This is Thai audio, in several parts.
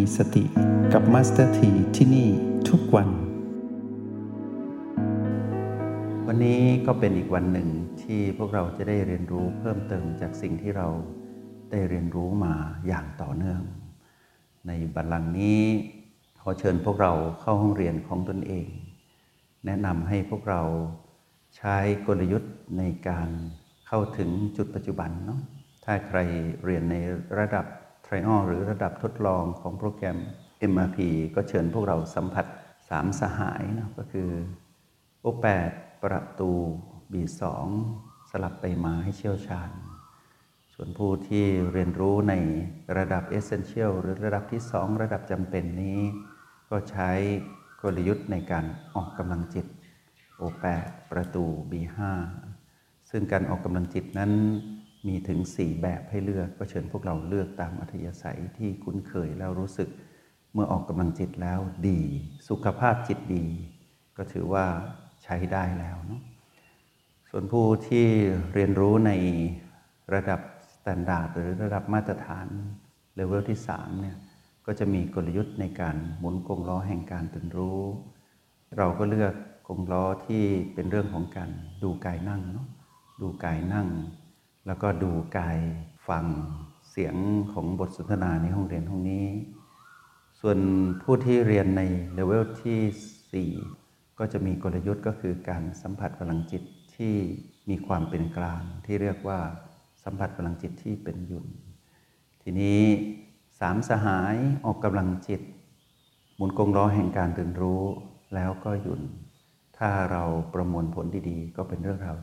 มีสติกับมาสเตอร์ทีที่นี่ทุกวันวันนี้ก็เป็นอีกวันหนึ่งที่พวกเราจะได้เรียนรู้เพิ่มเติมจากสิ่งที่เราได้เรียนรู้มาอย่างต่อเนื่องในบัลลังก์นี้ขอเชิญพวกเราเข้าห้องเรียนของตนเองแนะนำให้พวกเราใช้กลยุทธ์ในการเข้าถึงจุดปัจจุบันเนาะถ้าใครเรียนในระดับ Trial หรือระดับทดลองของโปรแกรม MRP ก็เชิญพวกเราสัมผัส3สหายเนาะก็คือโอ8ประตูบีสองสลับไปมาให้เชี่ยวชาญส่วนผู้ที่เรียนรู้ในระดับ Essential หรือระดับที่2ระดับจำเป็นนี้ก็ใช้กลยุทธ์ในการออกกำลังจิตโอ8ประตูบี5ซึ่งการออกกำลังจิตนั้นมีถึง4แบบให้เลือกก็เชิญพวกเราเลือกตามอัธยาศัยที่คุ้นเคยแล้วรู้สึกเมื่อออกกำลังจิตแล้วดีสุขภาพจิตดีก็ถือว่าใช้ได้แล้วเนาะส่วนผู้ที่เรียนรู้ในระดับ Standard หรือระดับมาตรฐาน Level ที่3เนี่ยก็จะมีกลยุทธ์ในการหมุนกงล้อแห่งการตื่นรู้เราก็เลือกกงล้อที่เป็นเรื่องของการดูกายนั่งเนาะดูกายนั่งแล้วก็ดูกายฟังเสียงของบทสนทนาในห้องเรียนห้องนี้ส่วนผู้ที่เรียนใน Level ที่4ก็จะมีกลยุทธ์ก็คือการสัมผัสพลังจิตที่มีความเป็นกลางที่เรียกว่าสัมผัสพลังจิตที่เป็นยุนทีนี้สามสหายออกกำลังจิตหมุนกงล้อแห่งการตื่นรู้แล้วก็ยุนถ้าเราประมวลผลดีๆก็เป็นเรื่องราว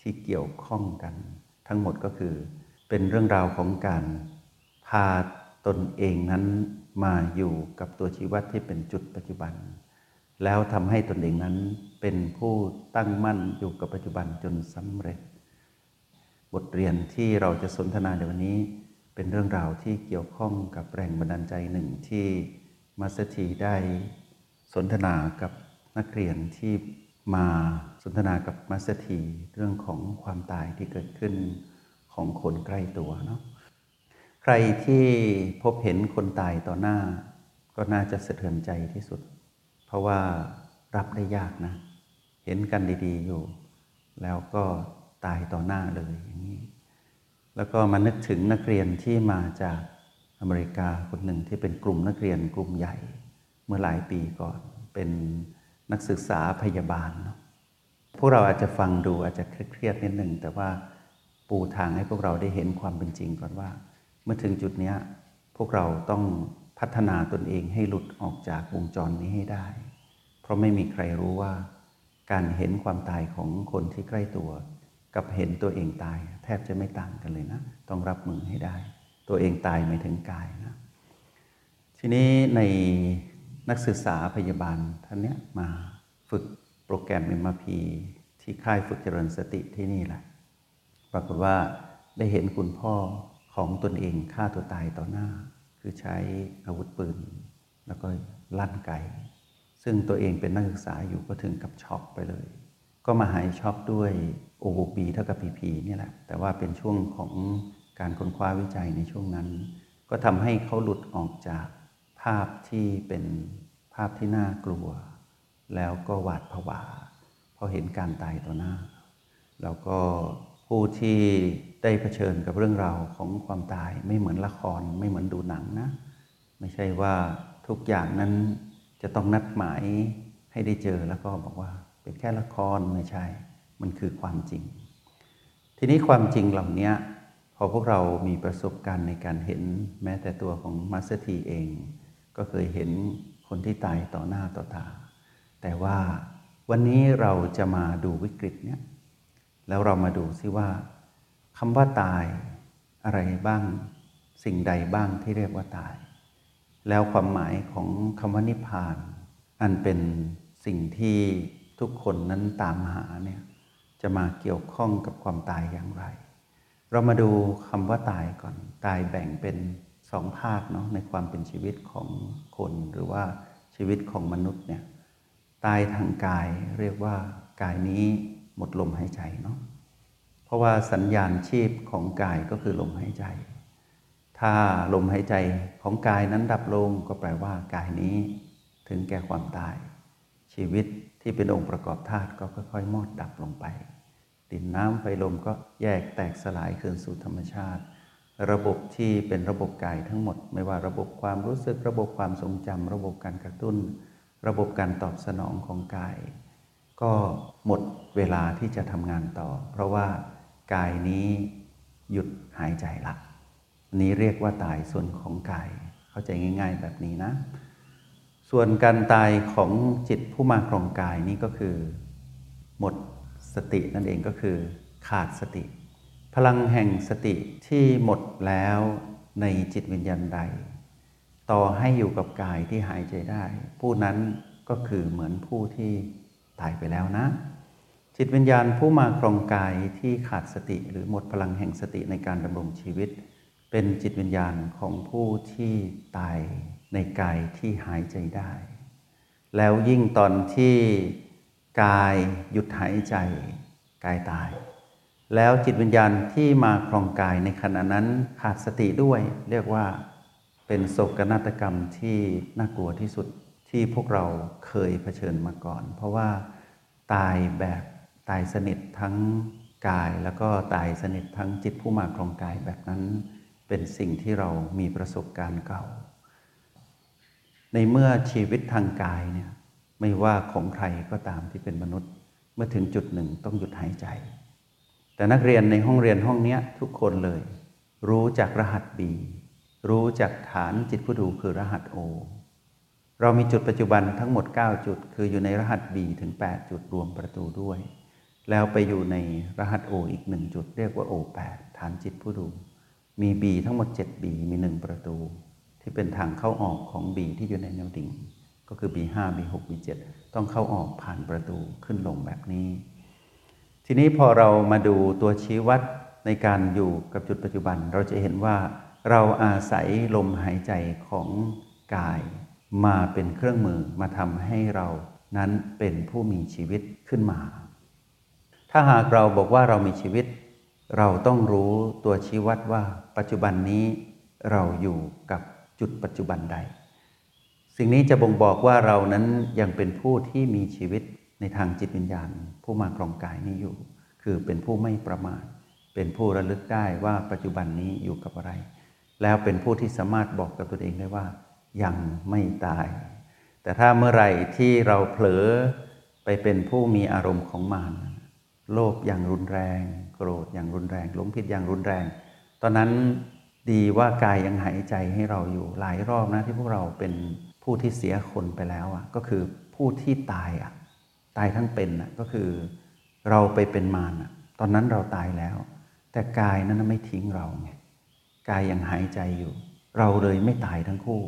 ที่เกี่ยวข้องกันทั้งหมดก็คือเป็นเรื่องราวของการพาตนเองนั้นมาอยู่กับตัวชีวัตที่เป็นจุดปัจจุบันแล้วทำให้ตนเองนั้นเป็นผู้ตั้งมั่นอยู่กับปัจจุบันจนสำเร็จบทเรียนที่เราจะสนทนาในวันนี้เป็นเรื่องราวที่เกี่ยวข้องกับแรงบันดาลใจหนึ่งที่มาสเตอร์ทีได้สนทนากับนักเรียนที่มาสนทนากับมาสเตอร์ทีเรื่องของความตายที่เกิดขึ้นของคนใกล้ตัวเนาะใครที่พบเห็นคนตายต่อหน้าก็น่าจะสะเทือนใจที่สุดเพราะว่ารับได้ยากนะเห็นกันดีๆอยู่แล้วก็ตายต่อหน้าเลยอย่างนี้แล้วก็มานึกถึงนักเรียนที่มาจากอเมริกาคนหนึ่งที่เป็นกลุ่มนักเรียนกลุ่มใหญ่เมื่อหลายปีก่อนเป็นนักศึกษาพยาบาลเนาะพวกเราอาจจะฟังดูอาจจะเครียดนิดนึงแต่ว่าปูทางให้พวกเราได้เห็นความเป็นจริงก่อนว่าเมื่อถึงจุดนี้พวกเราต้องพัฒนาตนเองให้หลุดออกจากวงจรนี้ให้ได้เพราะไม่มีใครรู้ว่าการเห็นความตายของคนที่ใกล้ตัวกับเห็นตัวเองตายแทบจะไม่ต่างกันเลยนะต้องรับมือให้ได้ตัวเองตายไม่ถึงกายนะทีนี้ในนักศึกษาพยาบาลท่านเนี้ยมาฝึกโปรแกรม MRP ที่ค่ายฝึกเจริญสติที่นี่แหละปรากฏว่าได้เห็นคุณพ่อของตนเองฆ่าตัวตายต่อหน้าคือใช้อาวุธปืนแล้วก็ลั่นไกซึ่งตัวเองเป็นนักศึกษาอยู่ก็ถึงกับช็อกไปเลยก็มาหายช็อกด้วย OOP เท่ากับ PP นี่แหละแต่ว่าเป็นช่วงของการค้นคว้าวิจัยในช่วงนั้นก็ทำให้เขาหลุดออกจากภาพที่เป็นภาพที่น่ากลัวแล้วก็หวาดผวาพอเห็นการตายต่อหน้าแล้วก็ผู้ที่ได้เผชิญกับเรื่องราวของความตายไม่เหมือนละครไม่เหมือนดูหนังนะไม่ใช่ว่าทุกอย่างนั้นจะต้องนัดหมายให้ได้เจอแล้วก็บอกว่าเป็นแค่ละครไม่ใช่มันคือความจริงทีนี้ความจริงเหล่านี้พอพวกเรามีประสบการณ์ในการเห็นแม้แต่ตัวของมาสเตอร์ทีเองก็เคยเห็นคนที่ตายต่อหน้าต่อตาแต่ว่าวันนี้เราจะมาดูวิกฤตเนี้ยแล้วเรามาดูซิว่าคำว่าตายอะไรบ้างสิ่งใดบ้างที่เรียกว่าตายแล้วความหมายของคำว่านิพพานอันเป็นสิ่งที่ทุกคนนั้นตามหาเนี่ยจะมาเกี่ยวข้องกับความตายอย่างไรเรามาดูคำว่าตายก่อนตายแบ่งเป็น2ภาคเนาะในความเป็นชีวิตของคนหรือว่าชีวิตของมนุษย์เนี่ยตายทางกายเรียกว่ากายนี้หมดลมหายใจเนาะเพราะว่าสัญญาณชีพของกายก็คือลมหายใจ ถ้าลมหายใจของกายนั้นดับลงก็แปลว่ากายนี้ถึงแก่ความตายชีวิตที่เป็นองค์ประกอบธาตุก็ค่อยๆมอดดับลงไปดินน้ำไฟลมก็แยกแตกสลายคืนสู่ธรรมชาติระบบที่เป็นระบบกายทั้งหมดไม่ว่าระบบความรู้สึกระบบความทรงจำระบบการกระตุ้นระบบการตอบสนองของกายก็หมดเวลาที่จะทำงานต่อเพราะว่ากายนี้หยุดหายใจละนี้เรียกว่าตายส่วนของกายเข้าใจง่ายๆแบบนี้นะส่วนการตายของจิตผู้มาครองกายนี่ก็คือหมดสตินั่นเองก็คือขาดสติพลังแห่งสติที่หมดแล้วในจิตวิญญาณใดต่อให้อยู่กับกายที่หายใจได้ผู้นั้นก็คือเหมือนผู้ที่ตายไปแล้วนะจิตวิญญาณผู้มาครองกายที่ขาดสติหรือหมดพลังแห่งสติในการดำรงชีวิตเป็นจิตวิญญาณของผู้ที่ตายในกายที่หายใจได้แล้วยิ่งตอนที่กายหยุดหายใจกายตายแล้วจิตวิญญาณที่มาครองกายในขณะนั้นขาดสติด้วยเรียกว่าเป็นโศกนาฏกรรมที่น่ากลัวที่สุดที่พวกเราเคยเผชิญมาก่อนเพราะว่าตายแบบตายสนิททั้งกายแล้วก็ตายสนิททั้งจิตผู้มาครองกายแบบนั้นเป็นสิ่งที่เรามีประสบการณ์เก่าในเมื่อชีวิตทางกายเนี่ยไม่ว่าของใครก็ตามที่เป็นมนุษย์เมื่อถึงจุดหนึ่งต้องหยุดหายใจแต่นักเรียนในห้องเรียนห้องนี้ทุกคนเลยรู้จักรหัส B รู้จักฐานจิตผู้ดูคือรหัส O เรามีจุดปัจจุบันทั้งหมด9จุดคืออยู่ในรหัส B ถึง8จุดรวมประตูด้วยแล้วไปอยู่ในรหัส O อีก1จุดเรียกว่า O8 ฐานจิตผู้ดูมี B ทั้งหมด7 B มี1ประตูที่เป็นทางเข้าออกของ B ที่อยู่ในแนวดิ่งก็คือ B5 B6 B7 ต้องเข้าออกผ่านประตูขึ้นลงแบบนี้ทีนี้พอเรามาดูตัวชี้วัดในการอยู่กับจุดปัจจุบันเราจะเห็นว่าเราอาศัยลมหายใจของกายมาเป็นเครื่องมือมาทำให้เรานั้นเป็นผู้มีชีวิตขึ้นมาถ้าหากเราบอกว่าเรามีชีวิตเราต้องรู้ตัวชี้วัดว่าปัจจุบันนี้เราอยู่กับจุดปัจจุบันใดสิ่งนี้จะบ่งบอกว่าเรานั้นยังเป็นผู้ที่มีชีวิตในทางจิตวิญญาณผู้มาครองกายนี้อยู่คือเป็นผู้ไม่ประมาทเป็นผู้ระลึกได้ว่าปัจจุบันนี้อยู่กับอะไรแล้วเป็นผู้ที่สามารถบอกกับตนเองได้ว่ายังไม่ตายแต่ถ้าเมื่อไหร่ที่เราเผลอไปเป็นผู้มีอารมณ์ของมารโลภอย่างรุนแรงโกรธอย่างรุนแรงหลงผิดอย่างรุนแรงตอนนั้นดีว่ากายยังหายใจให้เราอยู่หลายรอบนะที่พวกเราเป็นผู้ที่เสียคนไปแล้วอ่ะก็คือผู้ที่ตายอ่ะตายทั้งเป็นน่ะก็คือเราไปเป็นมารน่ะตอนนั้นเราตายแล้วแต่กายนั้นไม่ทิ้งเราไงกายยังหายใจอยู่เราเลยไม่ตายทั้งคู่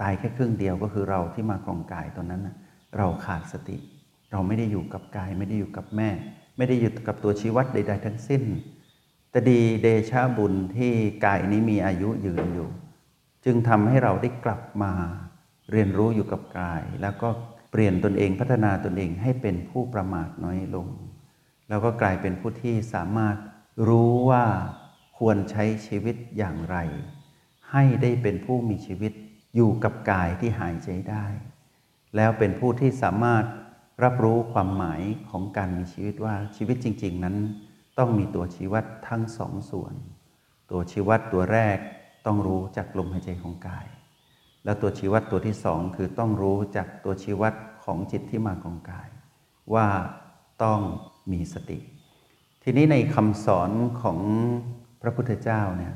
ตายแค่ครึ่งเดียวก็คือเราที่มาครองกายตอนนั้นน่ะเราขาดสติเราไม่ได้อยู่กับกายไม่ได้อยู่กับแม่ไม่ได้อยู่กับตัวชีวัดใดๆทั้งสิ้นแต่ดีเดชะบุญที่กายนี้มีอายุยืนอยู่จึงทำให้เราได้กลับมาเรียนรู้อยู่กับกายแล้วก็เปลี่ยนตนเองพัฒนาตนเองให้เป็นผู้ประมาทน้อยลงแล้วก็กลายเป็นผู้ที่สามารถรู้ว่าควรใช้ชีวิตอย่างไรให้ได้เป็นผู้มีชีวิตอยู่กับกายที่หายใจได้แล้วเป็นผู้ที่สามารถรับรู้ความหมายของการมีชีวิตว่าชีวิตจริงๆนั้นต้องมีตัวชี้วัดทั้งสองส่วนตัวชี้วัดตัวแรกต้องรู้จากลมหายใจของกายแล้วตัวชี้วัดตัวที่สองคือต้องรู้จากตัวชี้วัดของจิตที่มาของกายว่าต้องมีสติทีนี้ในคำสอนของพระพุทธเจ้าเนี่ย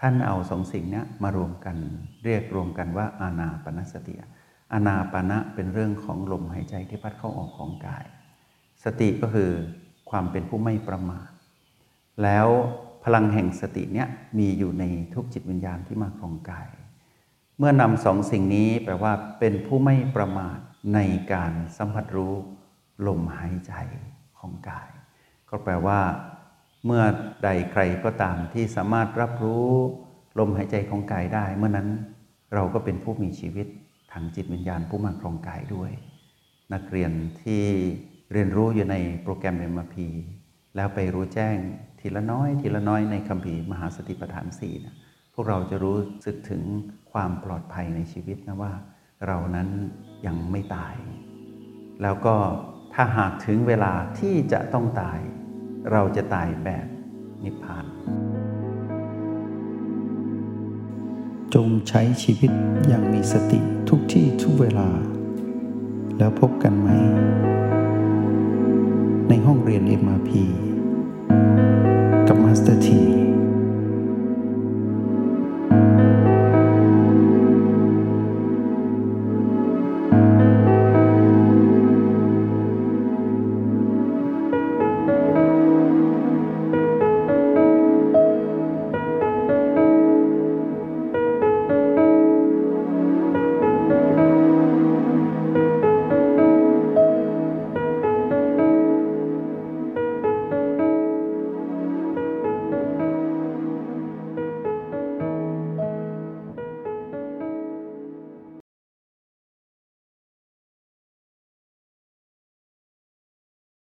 ท่านเอาสองสิ่งนี้มารวมกันเรียกรวมกันว่าอานาปานสติอานาปานะเป็นเรื่องของลมหายใจที่พัดเข้าออกของกายสติก็คือความเป็นผู้ไม่ประมาทแล้วพลังแห่งสติเนี่ยมีอยู่ในทุกจิตวิญญาณที่มาของกายเมื่อนำสองสิ่งนี้แปลว่าเป็นผู้ไม่ประมาทในการสัมผัสรู้ลมหายใจของกายก็แปลว่าเมื่อใดใครก็ตามที่สามารถรับรู้ลมหายใจของกายได้เมื่อนั้นเราก็เป็นผู้มีชีวิตทางจิตวิญญาณผู้มาครองกายด้วยนักเรียนที่เรียนรู้อยู่ในโปรแกรม MRP แล้วไปรู้แจ้งทีละน้อยทีละน้อยในคัมภีร์มหาสติปัฏฐาน 4 พวกเราจะรู้สึกถึงความปลอดภัยในชีวิตนะว่าเรานั้นยังไม่ตายแล้วก็ถ้าหากถึงเวลาที่จะต้องตายเราจะตายแบบนิพพานจงใช้ชีวิตอย่างมีสติทุกที่ทุกเวลาแล้วพบกันไหมในห้องเรียน MRP กับมาสเตอร์ที